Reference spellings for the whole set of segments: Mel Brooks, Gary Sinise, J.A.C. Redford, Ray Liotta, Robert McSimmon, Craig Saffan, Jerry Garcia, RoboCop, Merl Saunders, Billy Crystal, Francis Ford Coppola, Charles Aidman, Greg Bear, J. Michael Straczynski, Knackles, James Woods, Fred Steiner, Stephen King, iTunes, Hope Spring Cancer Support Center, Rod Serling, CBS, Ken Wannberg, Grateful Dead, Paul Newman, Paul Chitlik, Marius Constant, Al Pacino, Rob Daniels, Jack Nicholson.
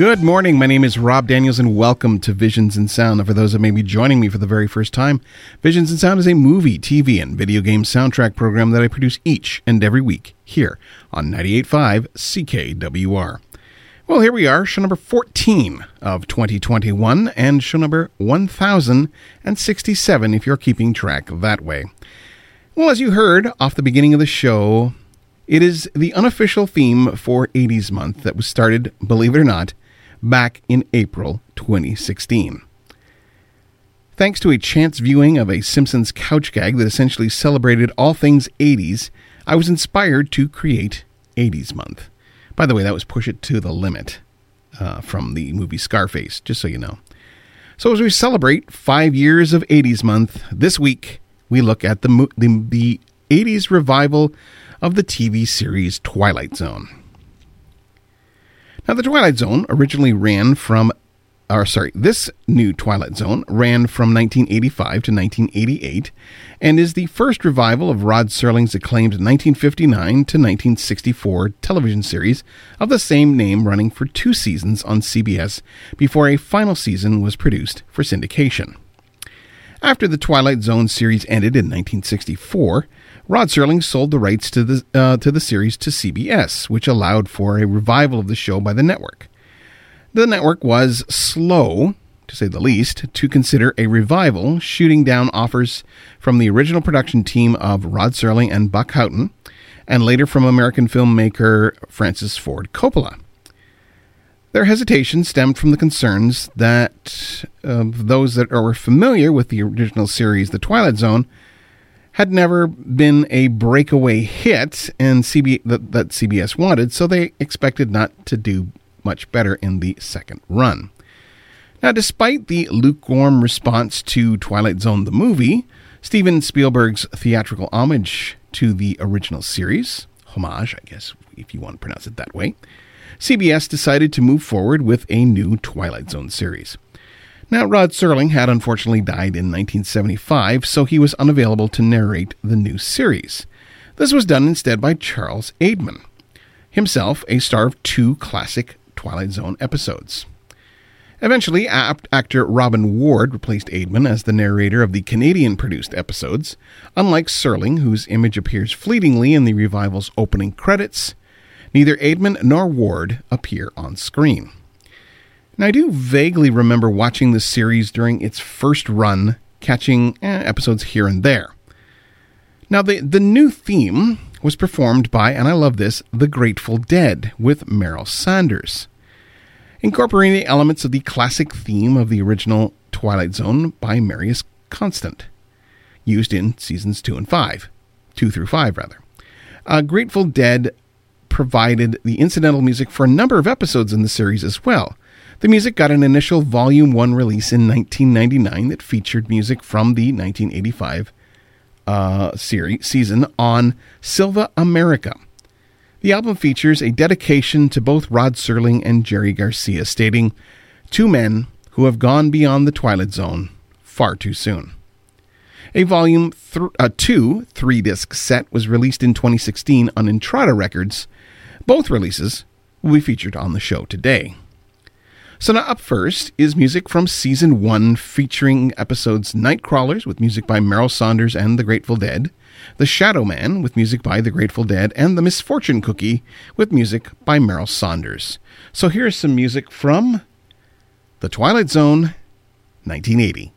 Good morning. My name is Rob Daniels, and welcome to Visions in Sound. And for those that may be joining me for the very first time, Visions in Sound is a movie, TV, and video game soundtrack program that I produce each and every week here on 98.5 CKWR. Well, here we are, show number 14 of 2021 and show number 1067 if you're keeping track that way. Well, as you heard off the beginning of the show, it is the unofficial theme for 80s Month that was started, believe it or not, back in April 2016. Thanks to a chance viewing of a Simpsons couch gag that essentially celebrated all things 80s, I was inspired to create 80s Month. By the way, that was Push It to the Limit from the movie Scarface, just so you know. So as we celebrate 5 years of 80s Month, this week we look at the 80s revival of the TV series Twilight Zone. Now, the Twilight Zone originally ran from, this new Twilight Zone ran from 1985 to 1988 and is the first revival of Rod Serling's acclaimed 1959 to 1964 television series of the same name, running for 2 seasons on CBS before a final season was produced for syndication. After the Twilight Zone series ended in 1964, Rod Serling sold the rights to the series to CBS, which allowed for a revival of the show by the network. The network was slow, to say the least, to consider a revival, shooting down offers from the original production team of Rod Serling and Buck Houghton, and later from American filmmaker Francis Ford Coppola. Their hesitation stemmed from the concerns that those that are familiar with the original series, The Twilight Zone, had never been a breakaway hit and that CBS wanted, so they expected not to do much better in the second run. Now, despite the lukewarm response to Twilight Zone the movie, Steven Spielberg's theatrical homage to the original series, homage, I guess, if you want to pronounce it that way, CBS decided to move forward with a new Twilight Zone series. Now, Rod Serling had unfortunately died in 1975, so he was unavailable to narrate the new series. This was done instead by Charles Aidman, himself a star of 2 classic Twilight Zone episodes. Eventually, actor Robin Ward replaced Aidman as the narrator of the Canadian-produced episodes. Unlike Serling, whose image appears fleetingly in the revival's opening credits, neither Aidman nor Ward appear on screen. Now, I do vaguely remember watching the series during its first run, catching episodes here and there. Now, the new theme was performed by, and I love this, the Grateful Dead with Merl Saunders, incorporating the elements of the classic theme of the original Twilight Zone by Marius Constant, used in seasons 2 through 5. Grateful Dead provided the incidental music for a number of episodes in the series as well. The music got an initial Volume 1 release in 1999 that featured music from the 1985 season on Silva America. The album features a dedication to both Rod Serling and Jerry Garcia, stating, "Two men who have gone beyond the Twilight Zone far too soon." A Volume 2 3-disc set was released in 2016 on Entrata Records. Both releases will be featured on the show today. So now up first is music from Season 1 featuring episodes Nightcrawlers with music by Merl Saunders and the Grateful Dead, The Shadow Man with music by the Grateful Dead, and The Misfortune Cookie with music by Merl Saunders. So here's some music from The Twilight Zone, 1980.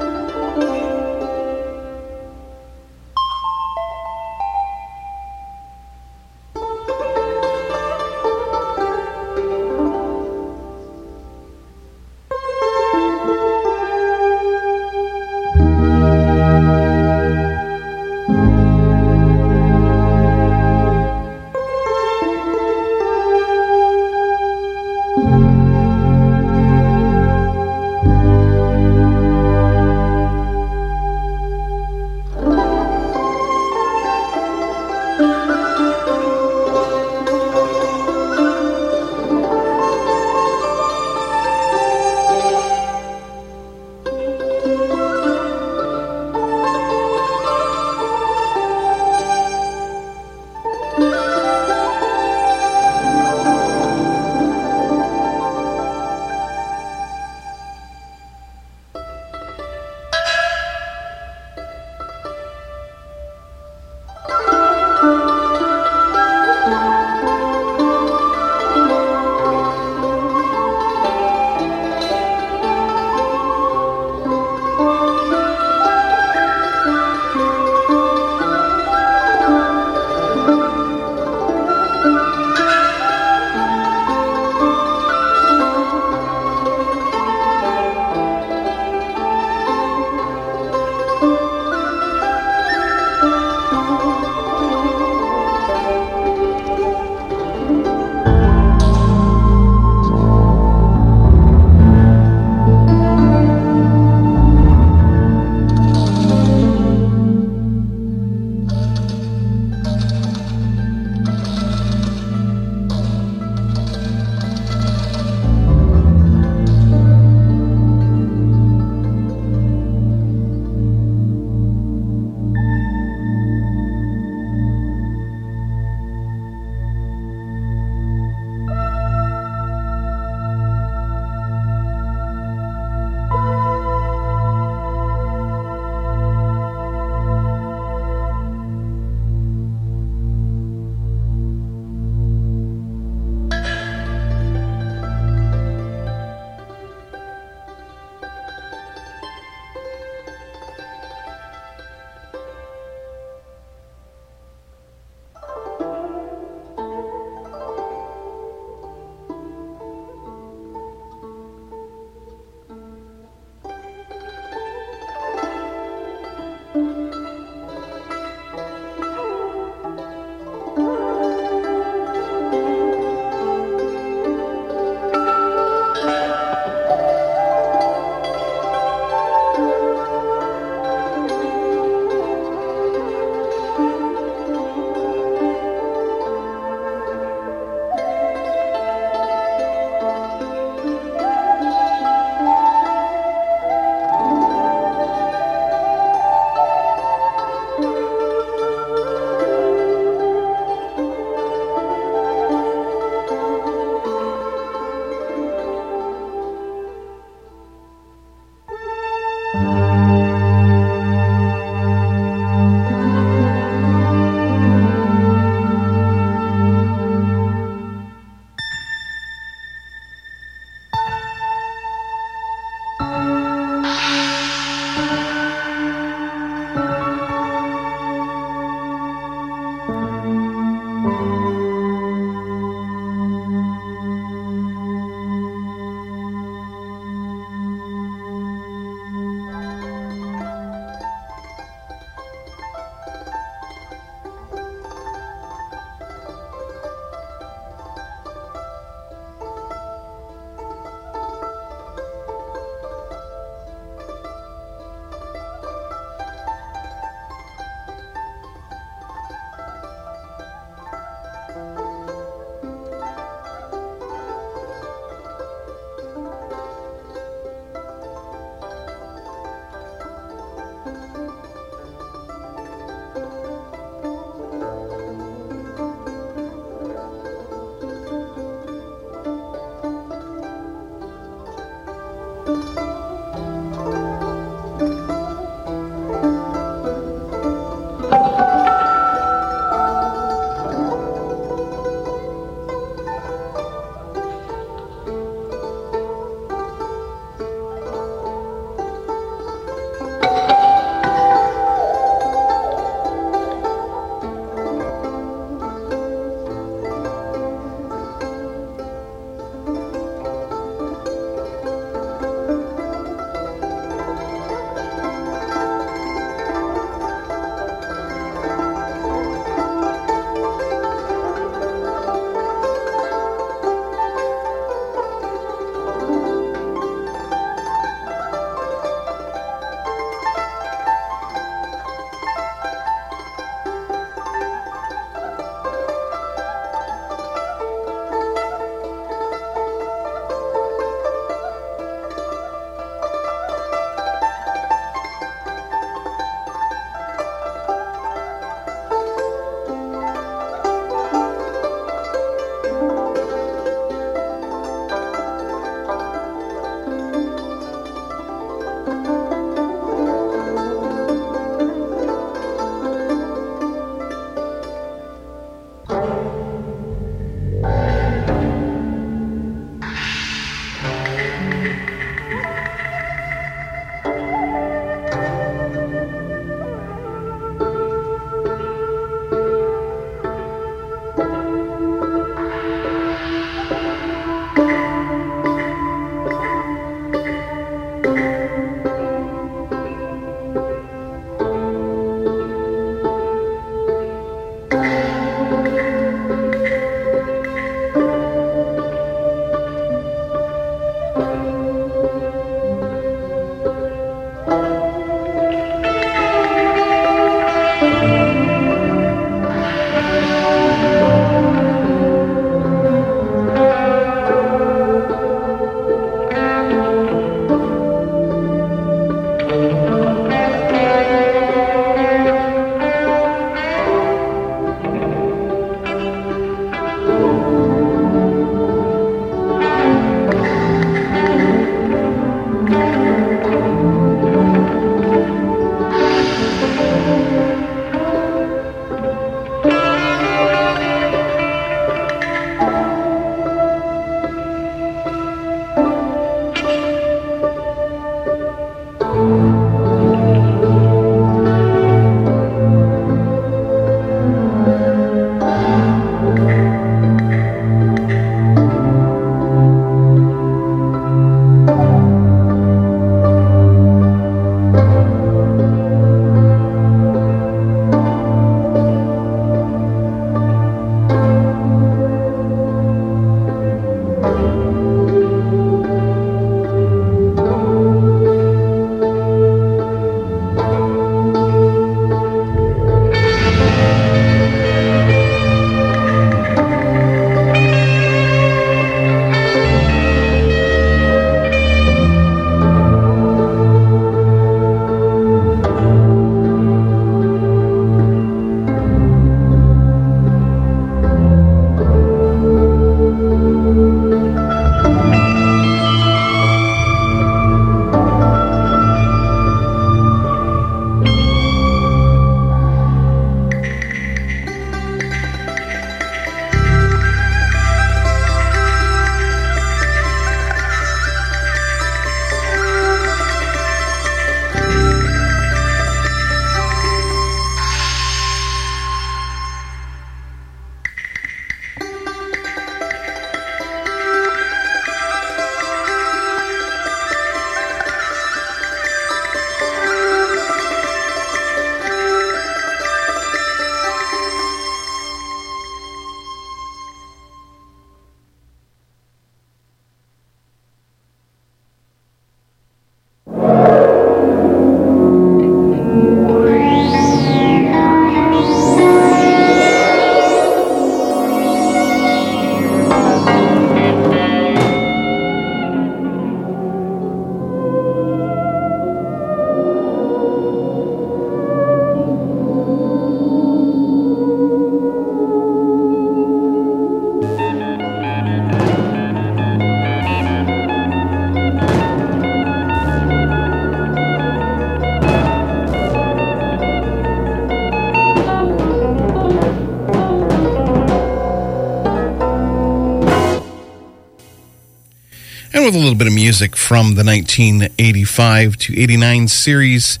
starting with a little bit of music from the 1985 to 89 series,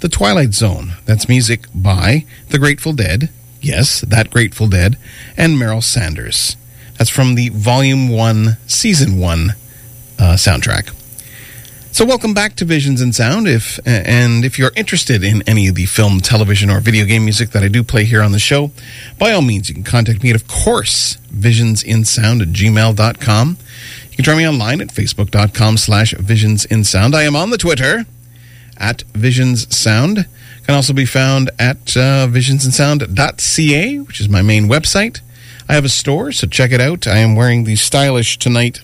The Twilight Zone. That's music by the Grateful Dead. Yes, that Grateful Dead. And Merl Saunders. That's from the Volume 1, Season 1 soundtrack. So welcome back to Visions and Sound. If you're interested in any of the film, television, or video game music that I do play here on the show, by all means, you can contact me at, of course, visionsinsound@gmail.com. You can join me online at facebook.com/visionsinsound. I am on the Twitter at Visions Sound. Can also be found at visionsandsound.ca, which is my main website. I have a store, so check it out. I am wearing the stylish tonight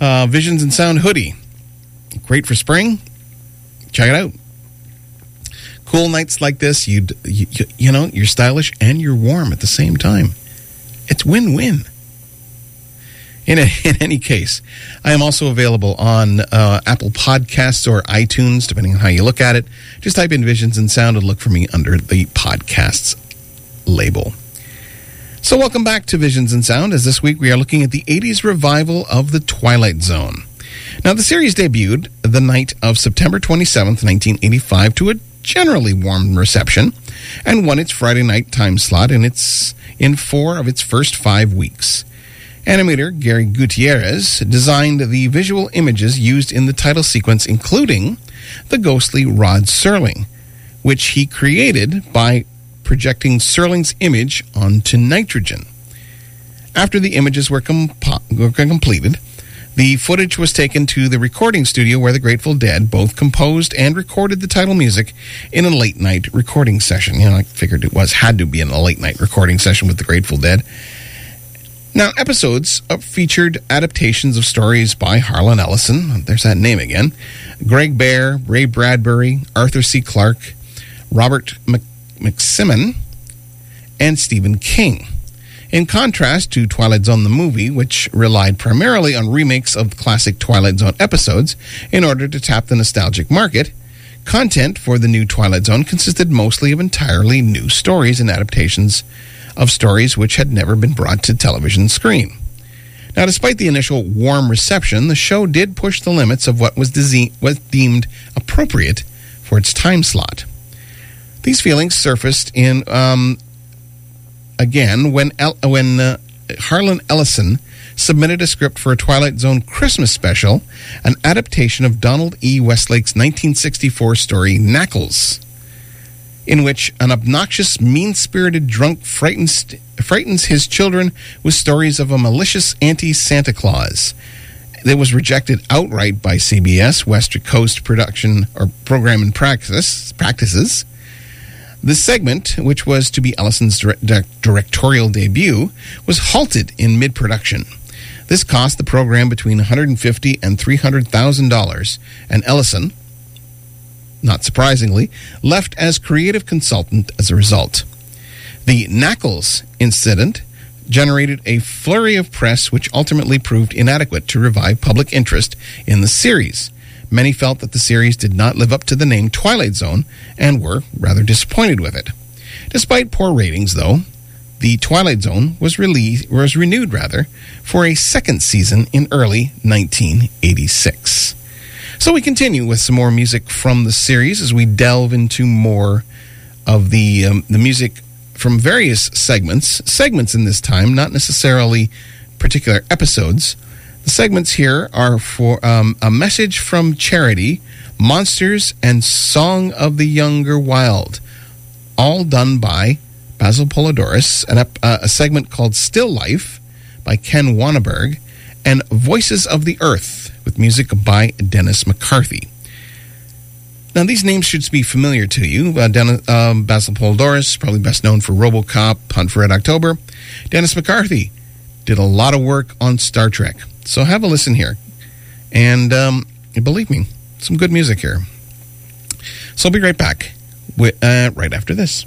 Visions and Sound hoodie. Great for spring. Check it out. Cool nights like this, you know, you're stylish and you're warm at the same time. It's win-win. In any case, I am also available on Apple Podcasts or iTunes, depending on how you look at it. Just type in Visions and Sound and look for me under the podcasts label. So welcome back to Visions and Sound, as this week we are looking at the 80s revival of The Twilight Zone. Now, the series debuted the night of September 27th, 1985, to a generally warm reception, and won its Friday night time slot in 4 of its first 5 weeks. Animator Gary Gutierrez designed the visual images used in the title sequence, including the ghostly Rod Serling, which he created by projecting Serling's image onto nitrogen. After the images were completed, the footage was taken to the recording studio where the Grateful Dead both composed and recorded the title music in a late-night recording session. You know, I figured it had to be in a late-night recording session with the Grateful Dead. Now, episodes featured adaptations of stories by Harlan Ellison, there's that name again, Greg Bear, Ray Bradbury, Arthur C. Clarke, Robert McSimmon, and Stephen King. In contrast to Twilight Zone the movie, which relied primarily on remakes of classic Twilight Zone episodes in order to tap the nostalgic market, content for the new Twilight Zone consisted mostly of entirely new stories and adaptations of stories which had never been brought to television screen. Now, despite the initial warm reception, the show did push the limits of what was deemed appropriate for its time slot. These feelings surfaced in when Harlan Ellison submitted a script for a Twilight Zone Christmas special, an adaptation of Donald E. Westlake's 1964 story Knackles, in which an obnoxious, mean-spirited drunk frightens his children with stories of a malicious anti-Santa Claus. That was rejected outright by CBS, West Coast Production or Program and Practices. This segment, which was to be Ellison's directorial debut, was halted in mid-production. This cost the program between $150,000 and $300,000, and Ellison, not surprisingly, left as creative consultant as a result. The Knackles incident generated a flurry of press which ultimately proved inadequate to revive public interest in the series. Many felt that the series did not live up to the name Twilight Zone and were rather disappointed with it. Despite poor ratings, though, the Twilight Zone was renewed for a second season in early 1986. So we continue with some more music from the series as we delve into more of the music from various segments in this time, not necessarily particular episodes. The segments here are for A Message from Charity, Monsters, and Song of the Younger Wild, all done by Basil Poledouris, and a segment called Still Life by Ken Wannberg, and Voices of the Earth with music by Dennis McCarthy. Now, these names should be familiar to you. Basil Poledouris, probably best known for RoboCop, Hunt for Red October. Dennis McCarthy did a lot of work on Star Trek. So have a listen here. And believe me, some good music here. So I'll be right back right after this.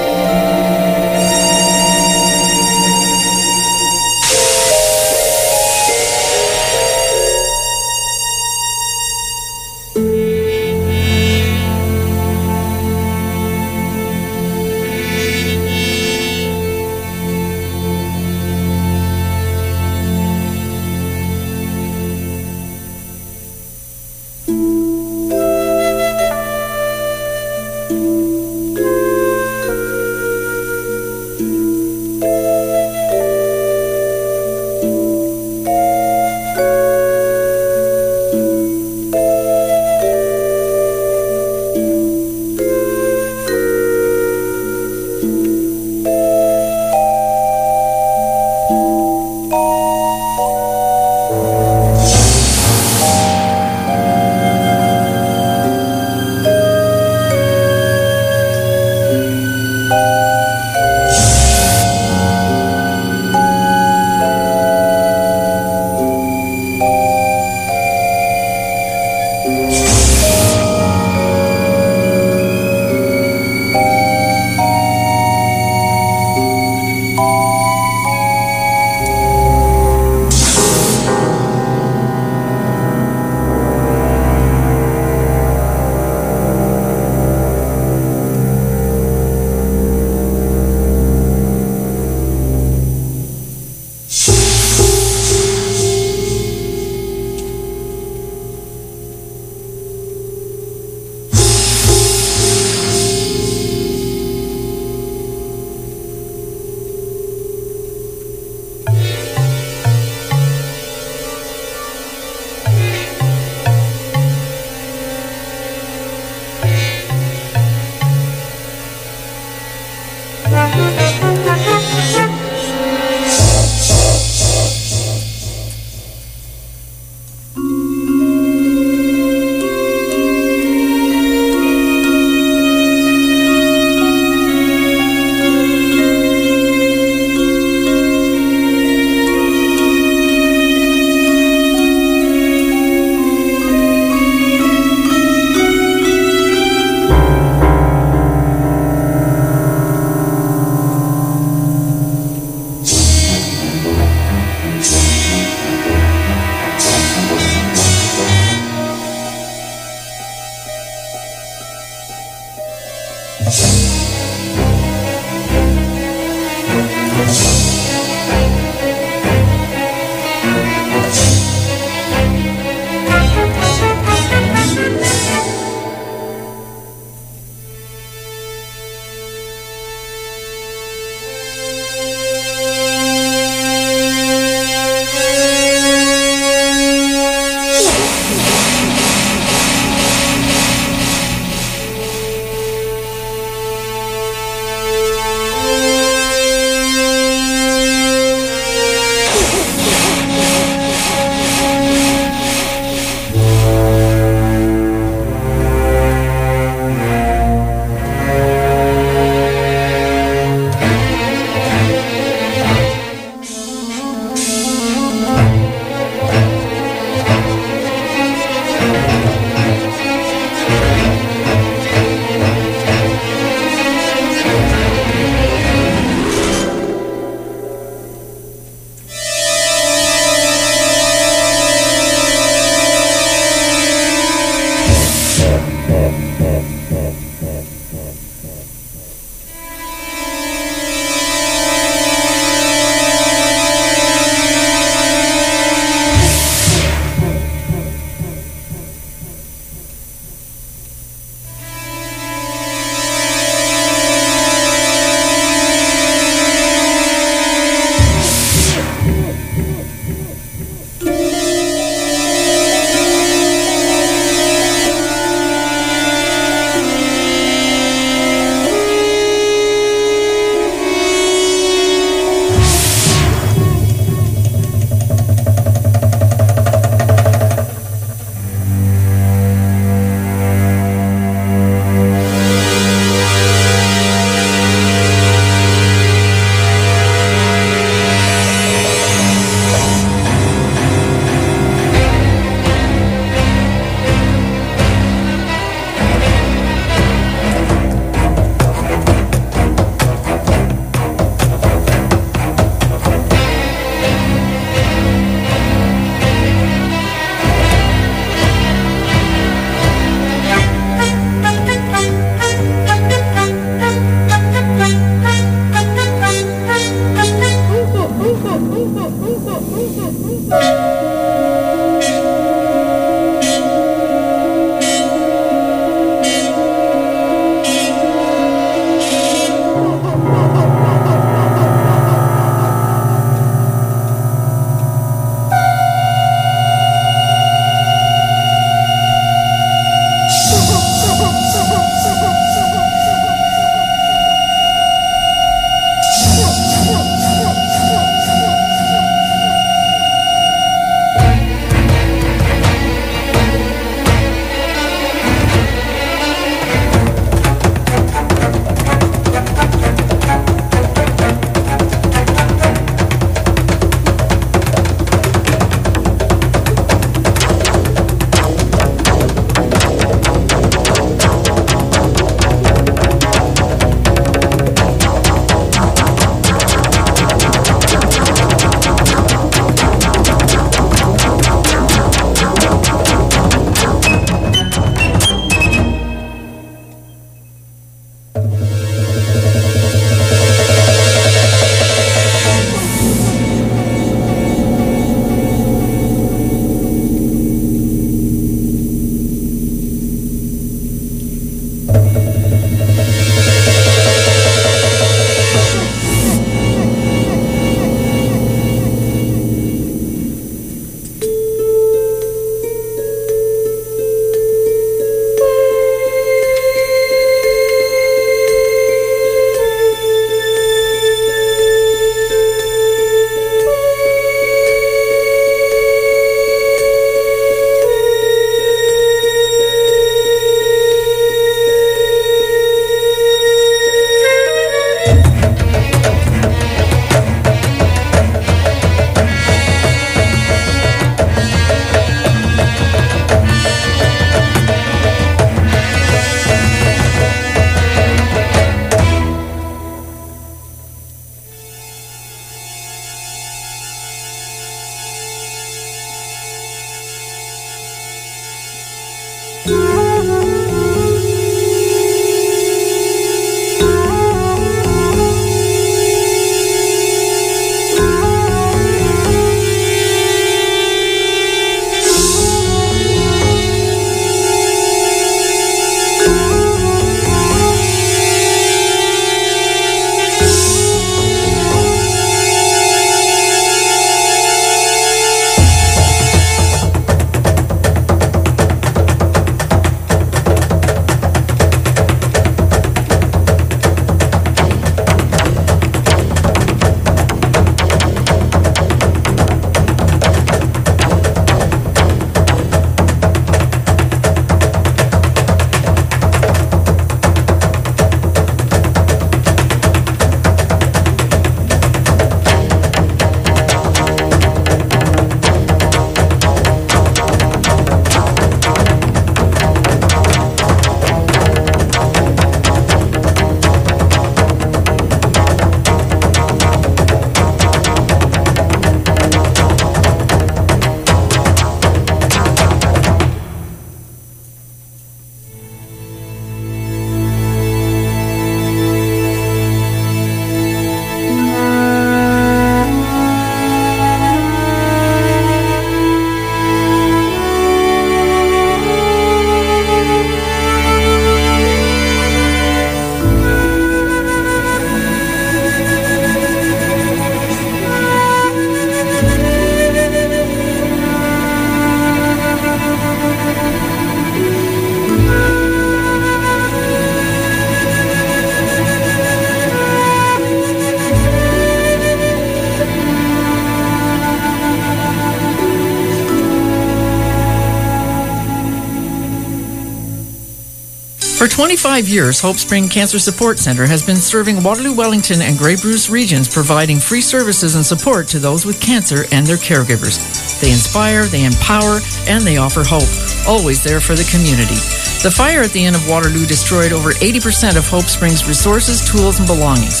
25 years, Hope Spring Cancer Support Center has been serving Waterloo, Wellington, and Grey Bruce regions, providing free services and support to those with cancer and their caregivers. They inspire, they empower, and they offer hope, always there for the community. The fire at the end of Waterloo destroyed over 80% of Hope Spring's resources, tools, and belongings.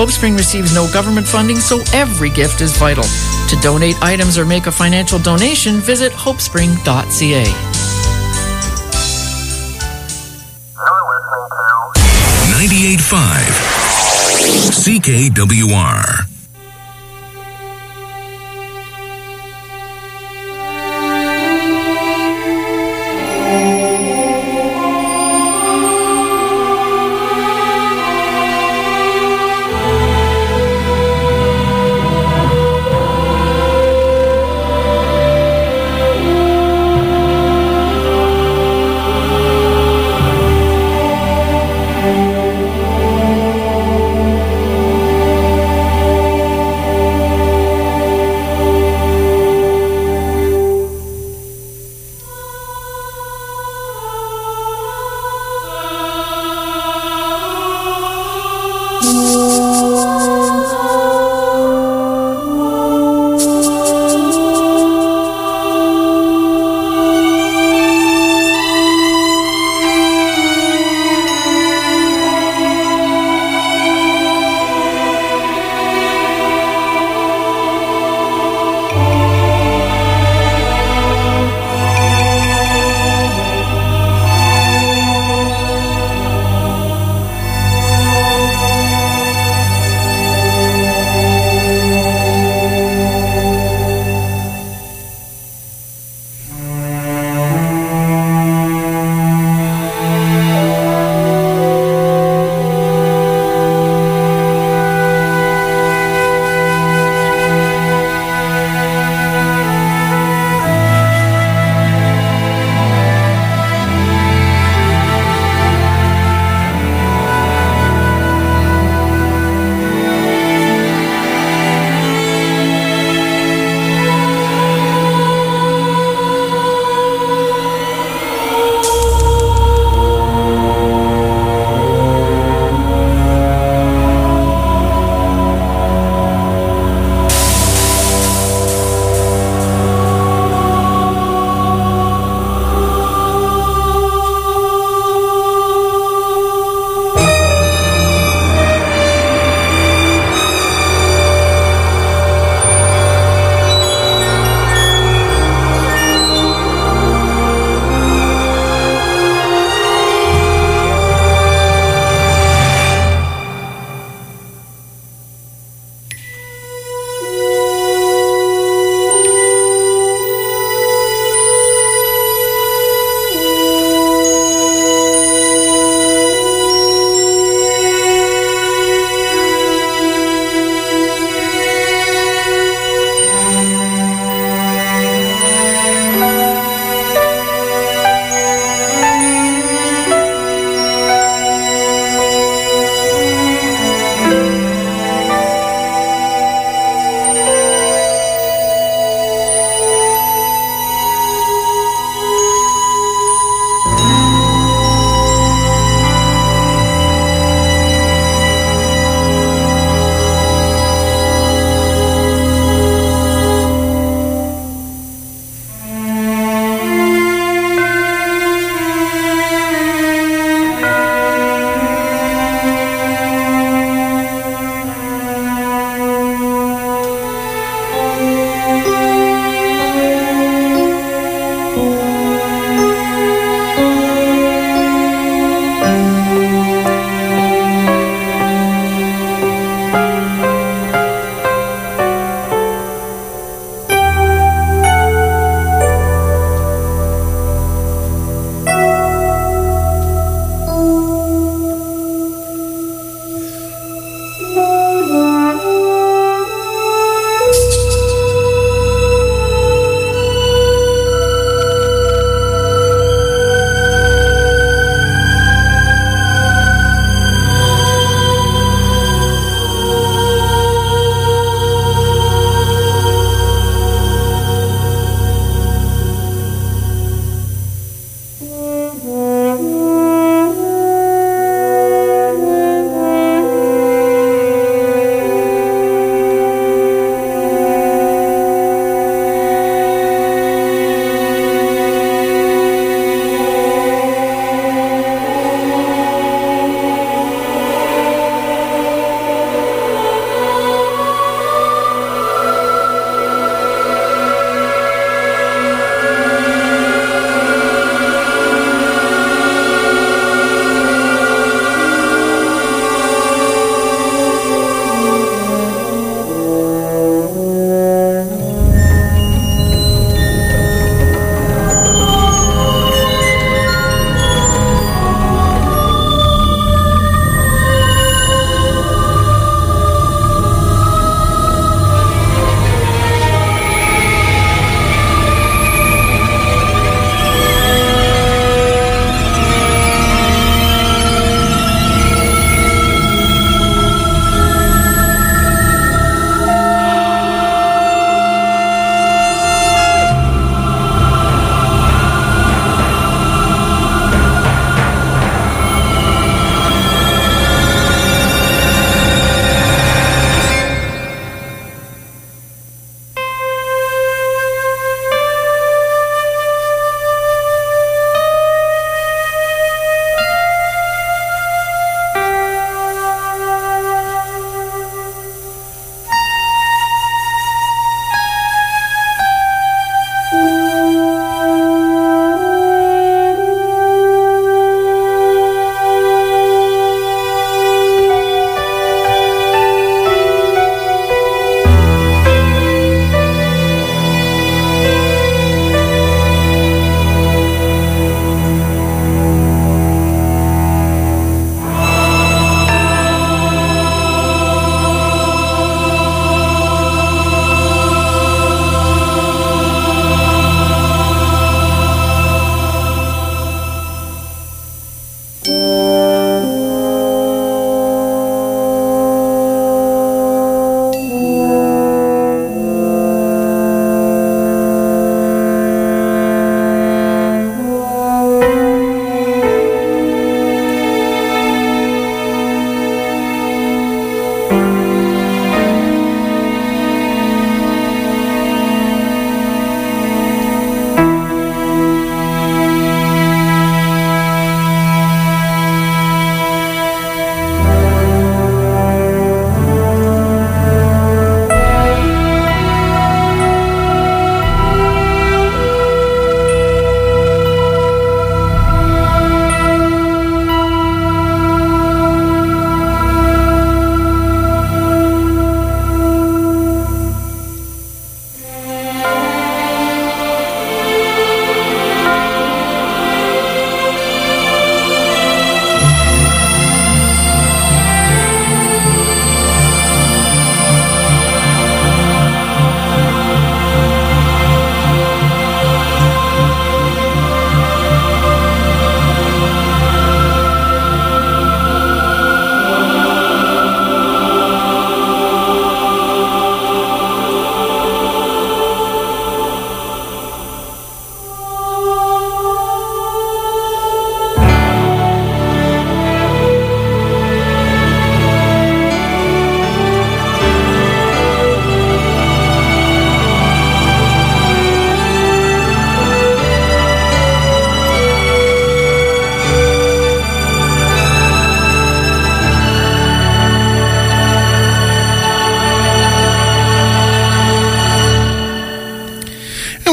Hope Spring receives no government funding, so every gift is vital. To donate items or make a financial donation, visit hopespring.ca. CKWR.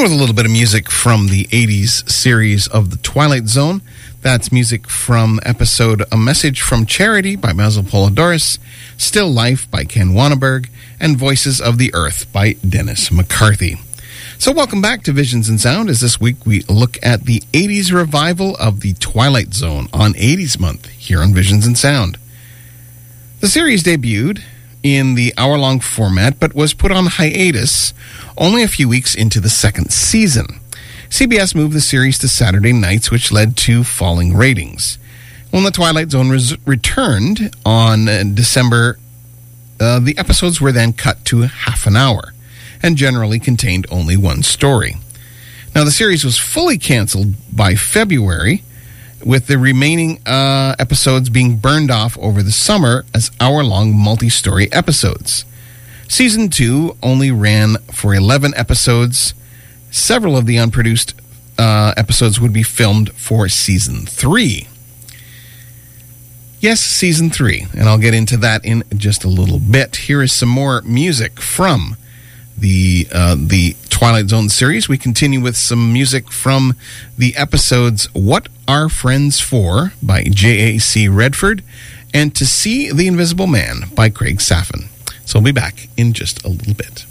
with a little bit of music from the 80s series of The Twilight Zone. That's music from episode A Message from Charity by Basil Poledouris, Still Life by Ken Wannberg, and Voices of the Earth by Dennis McCarthy. So welcome back to Visions and Sound, as this week we look at the 80s revival of The Twilight Zone on 80s Month here on Visions and Sound. The series debuted in the hour-long format, but was put on hiatus only a few weeks into the second season. CBS moved the series to Saturday nights, which led to falling ratings. When The Twilight Zone returned on December, the episodes were then cut to half an hour and generally contained only one story. Now, the series was fully canceled by February, with the remaining episodes being burned off over the summer as hour-long multi-story episodes. Season 2 only ran for 11 episodes. Several of the unproduced episodes would be filmed for Season 3. Yes, Season 3, and I'll get into that in just a little bit. Here is some more music from the Twilight Zone series. We continue with some music from the episodes What Are Friends For? By J.A.C. Redford and To See the Invisible Man by Craig Saffan. So we'll be back in just a little bit.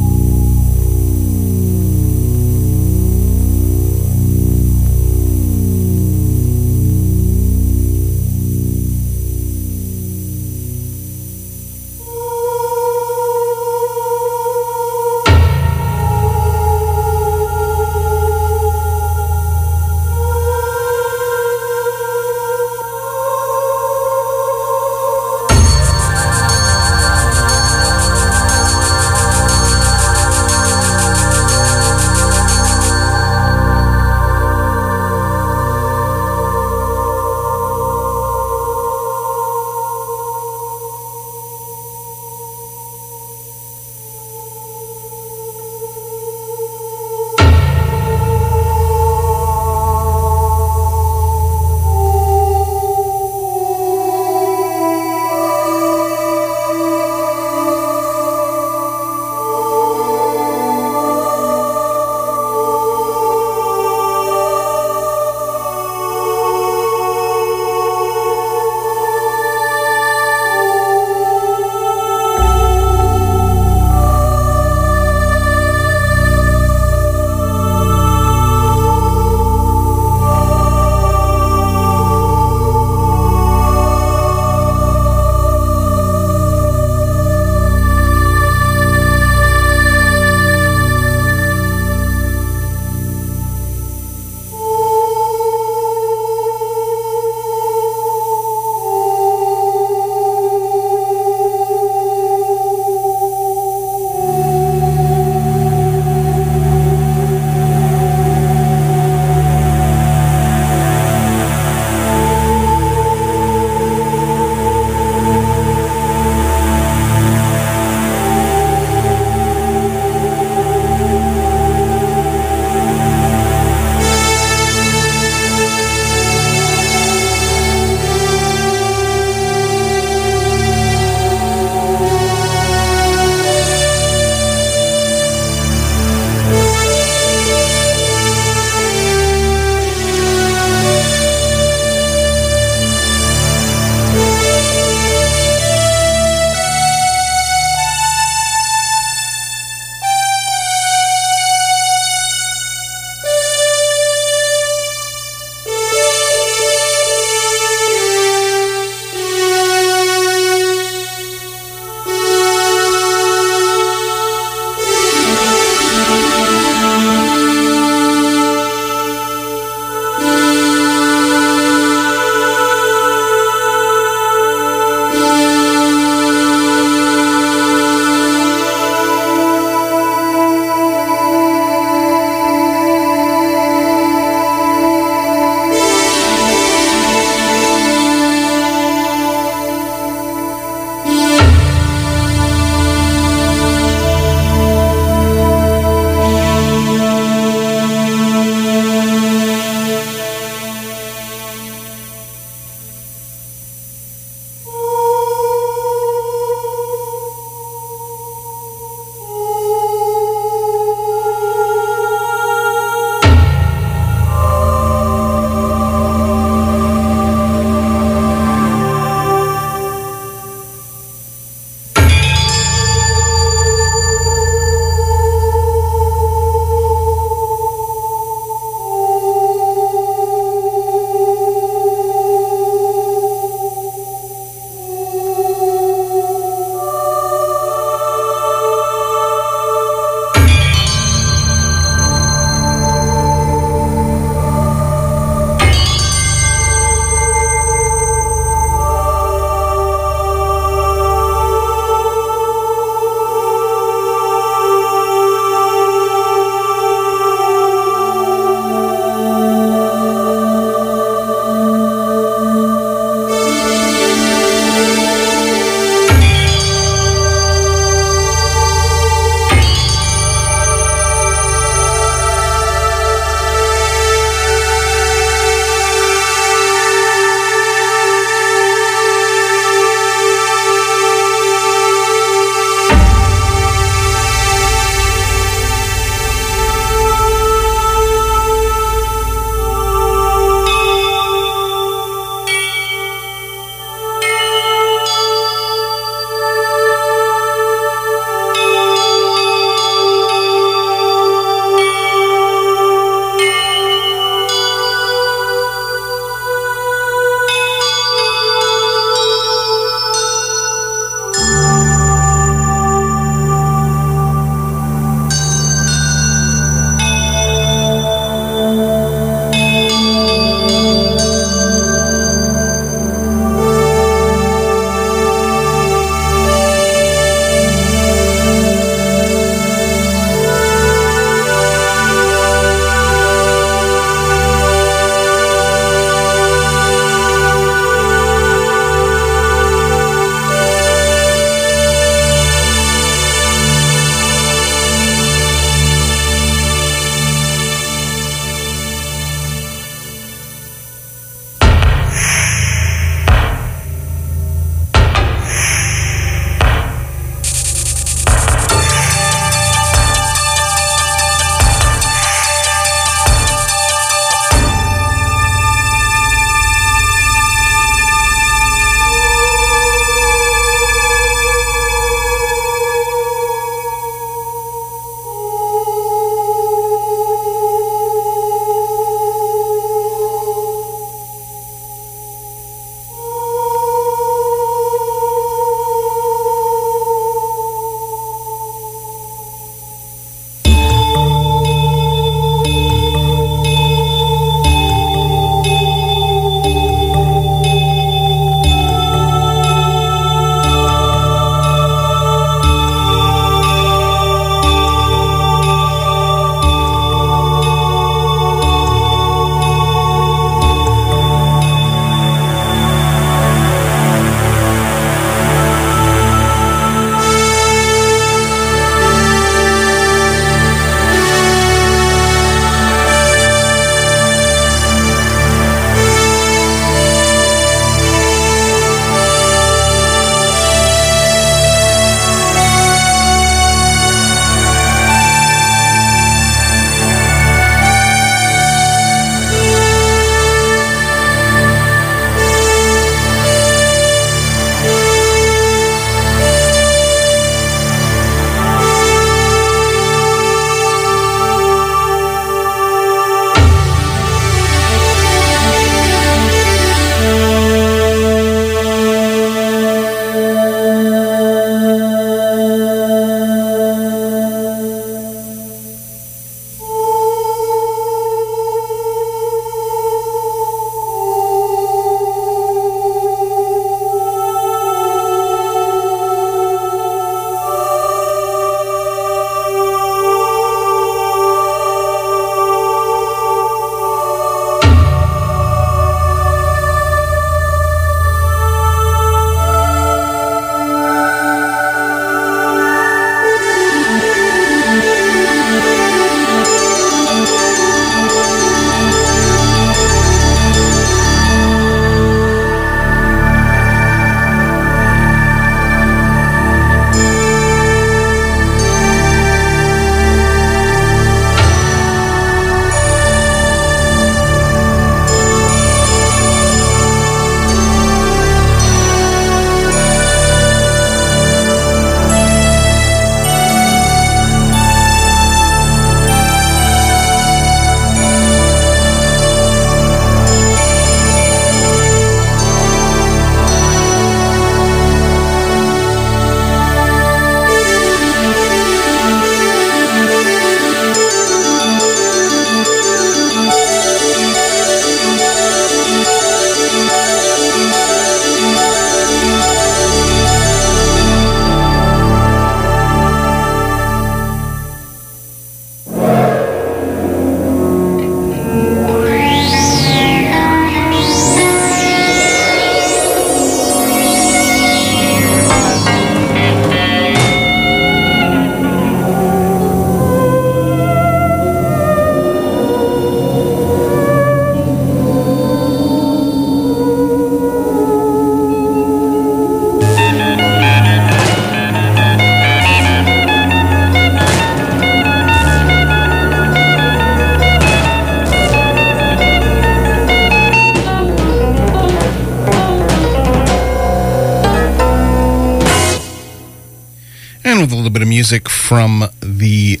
bit of music from the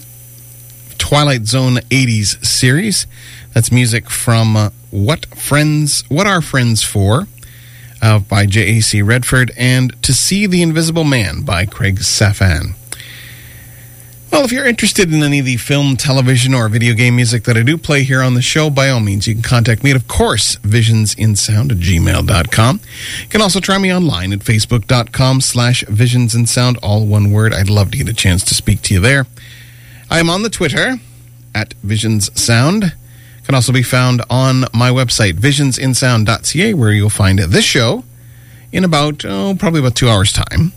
Twilight Zone 80s series. That's music from What Are Friends For? By J.A.C. Redford, and To See the Invisible Man by Craig Saffan. Well, if you're interested in any of the film, television, or video game music that I do play here on the show, by all means, you can contact me at, of course, visionsinsound@gmail.com. You can also try me online at facebook.com/visionsinsound, all one word. I'd love to get a chance to speak to you there. I am on the Twitter at visionssound. Can also be found on my website, visionsinsound.ca, where you'll find this show in probably about 2 hours' time.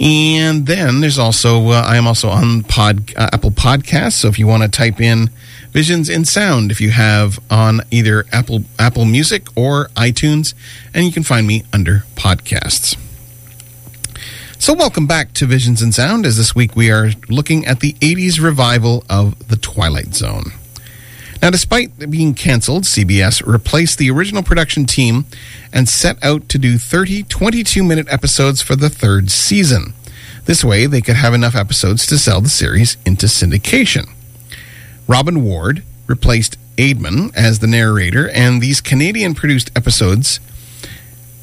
And then there's also, I am also on Apple Podcasts, so if you want to type in Visions in Sound, if you have on either Apple Music or iTunes, and you can find me under Podcasts. So welcome back to Visions in Sound, as this week we are looking at the 80s revival of The Twilight Zone. Now, despite being canceled, CBS replaced the original production team and set out to do 30 22-minute episodes for the third season. This way, they could have enough episodes to sell the series into syndication. Robin Ward replaced Aidman as the narrator, and these Canadian-produced episodes,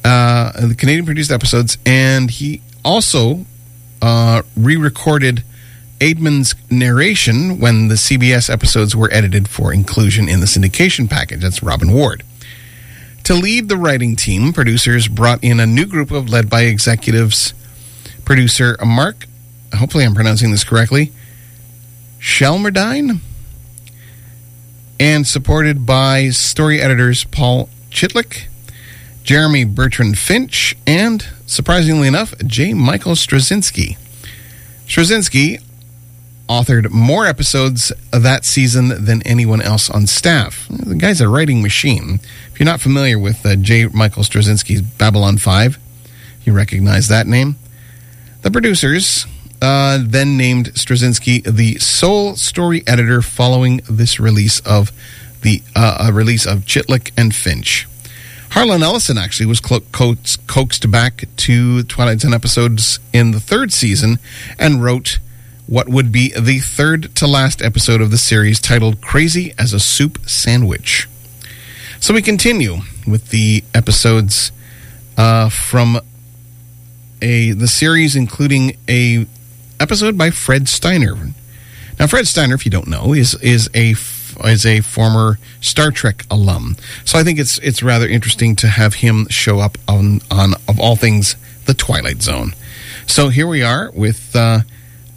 and he also re-recorded Aidman's narration when the CBS episodes were edited for inclusion in the syndication package. That's Robin Ward. To lead the writing team, producers brought in a new group led by executives producer Mark, hopefully I'm pronouncing this correctly, Shelmerdine, and supported by story editors Paul Chitlik, Jeremy Bertrand Finch, and, surprisingly enough, J. Michael Straczynski. Straczynski authored more episodes of that season than anyone else on staff. The guy's a writing machine. If you're not familiar with J. Michael Straczynski's Babylon 5, you recognize that name. The producers then named Straczynski the sole story editor following this release of Chitlik and Finch. Harlan Ellison actually was coaxed back to Twilight Zone episodes in the third season and wrote what would be the third-to-last episode of the series, titled Crazy as a Soup Sandwich. So we continue with the episodes from the series, including a episode by Fred Steiner. Now, Fred Steiner, if you don't know, is a former Star Trek alum. So I think it's rather interesting to have him show up on of all things, The Twilight Zone. So here we are with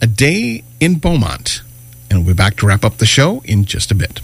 A Day in Beaumont, and we'll be back to wrap up the show in just a bit.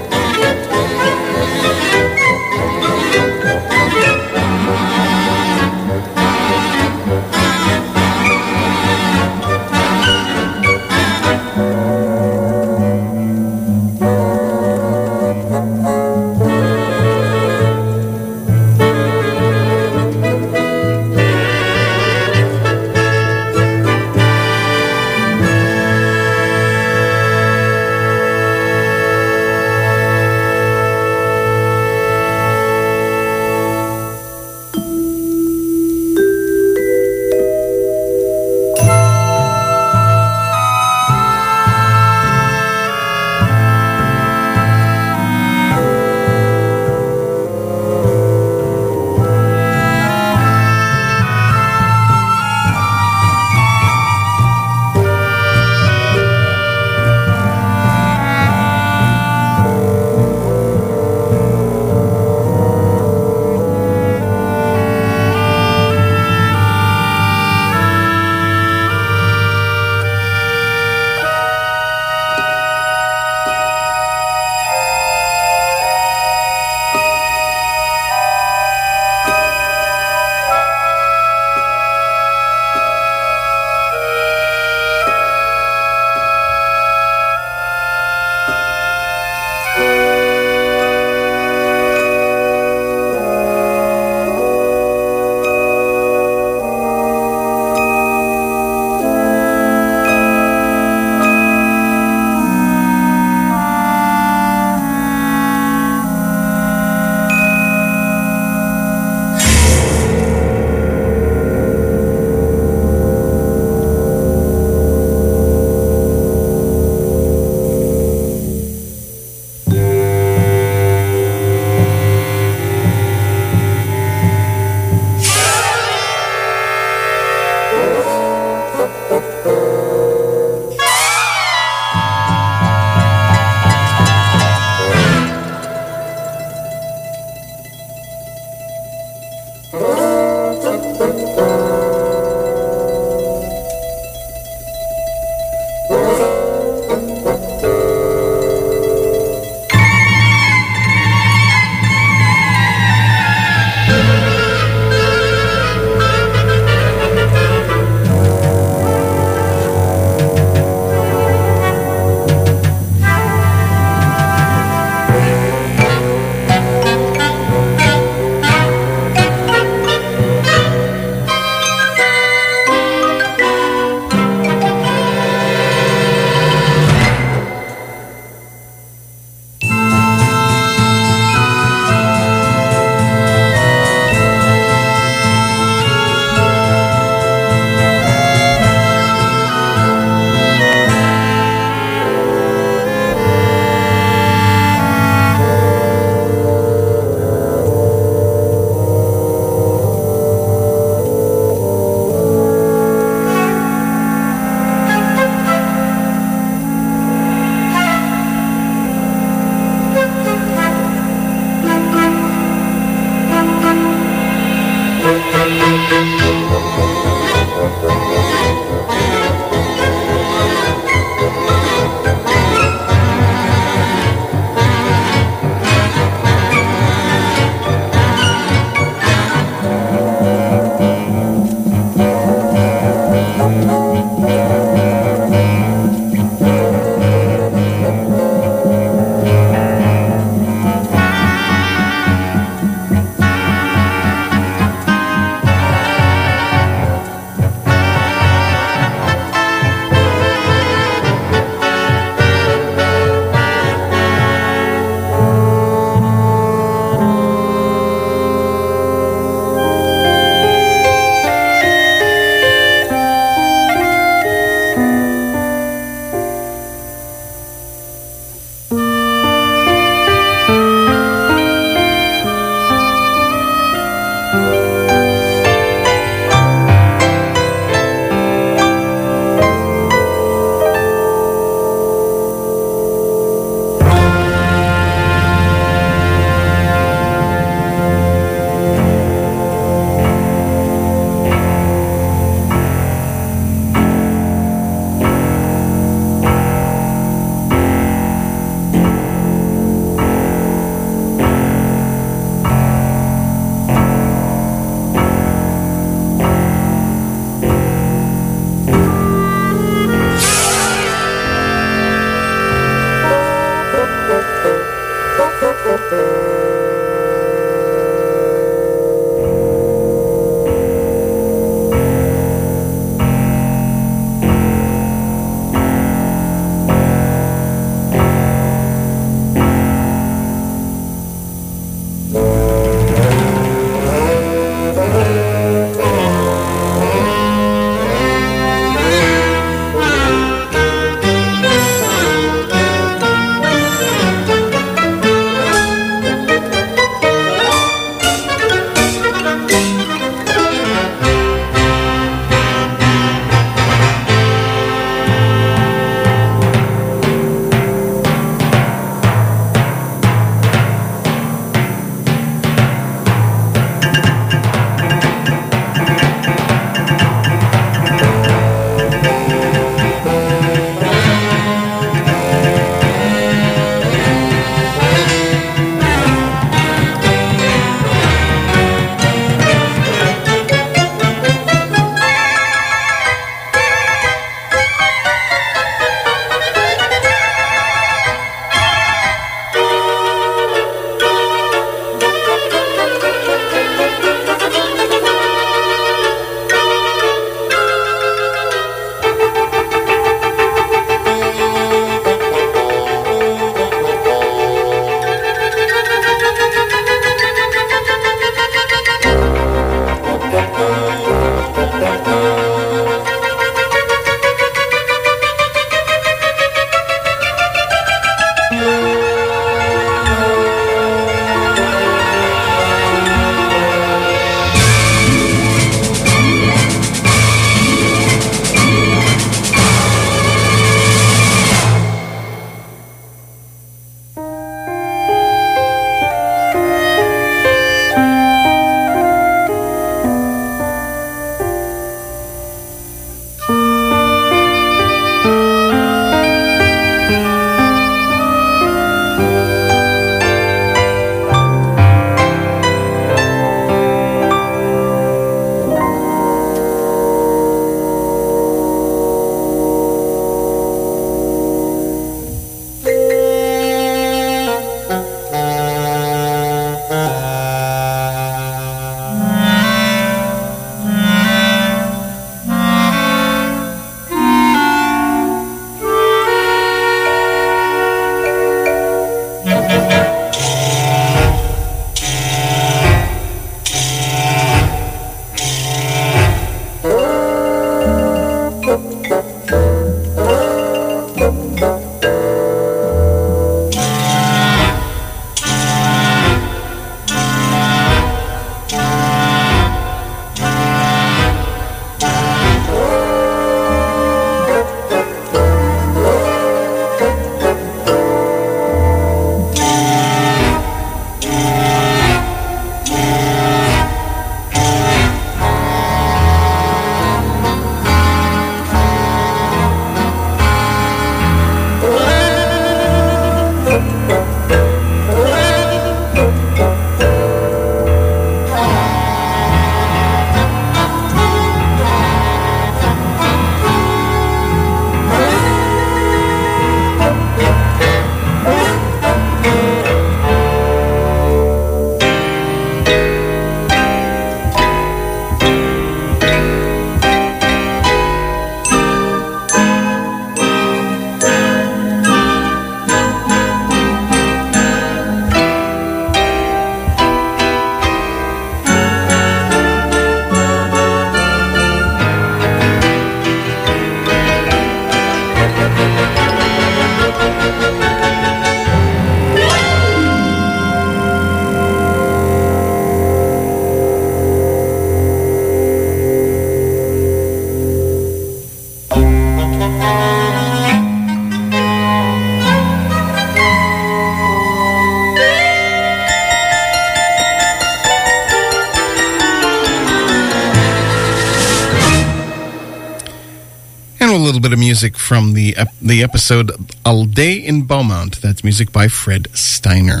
little bit of music from the episode A Day in Beaumont. That's music by Fred Steiner.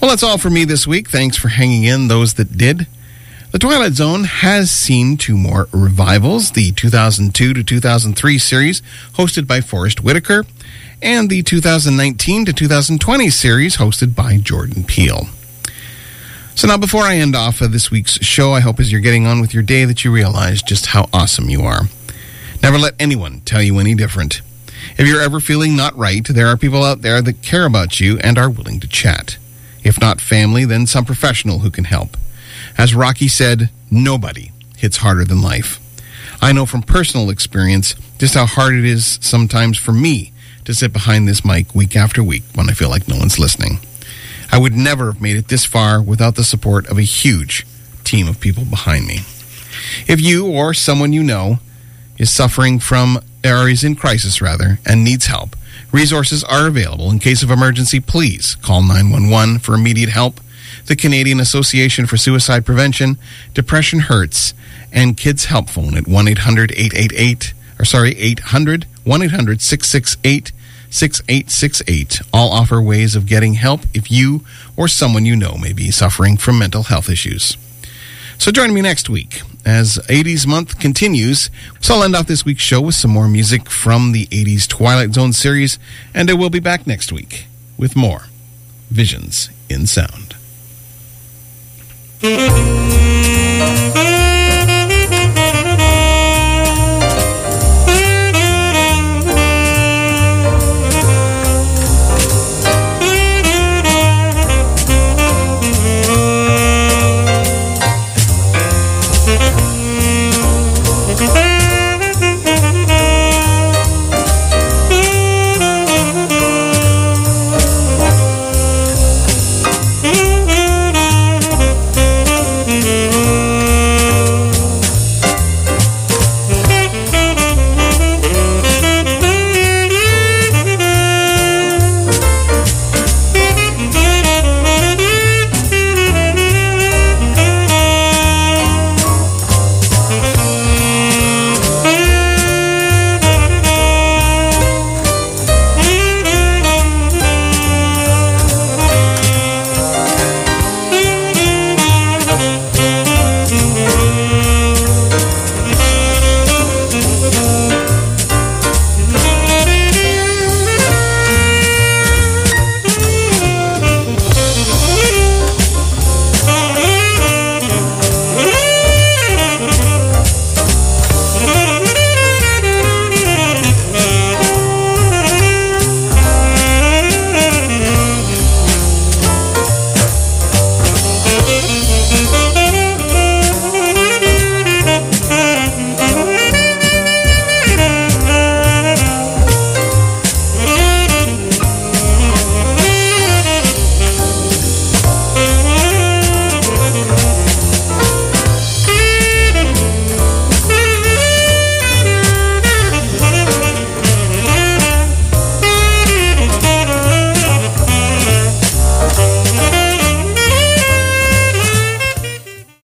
Well, that's all for me this week. Thanks for hanging in, those that did. The Twilight Zone has seen two more revivals, the 2002 to 2003 series hosted by Forrest Whitaker and the 2019 to 2020 series hosted by Jordan Peele. So now before I end off of this week's show, I hope as you're getting on with your day that you realize just how awesome you are. Never let anyone tell you any different. If you're ever feeling not right, there are people out there that care about you and are willing to chat. If not family, then some professional who can help. As Rocky said, nobody hits harder than life. I know from personal experience just how hard it is sometimes for me to sit behind this mic week after week when I feel like no one's listening. I would never have made it this far without the support of a huge team of people behind me. If you or someone you know is suffering from, or is in crisis rather, and needs help, resources are available. In case of emergency, please call 911 for immediate help. The Canadian Association for Suicide Prevention, Depression Hurts, and Kids Help Phone at 1-800-668-6868 all offer ways of getting help if you or someone you know may be suffering from mental health issues. So join me next week as 80s Month continues. So I'll end off this week's show with some more music from the 80s Twilight Zone series, and I will be back next week with more Visions in Sound.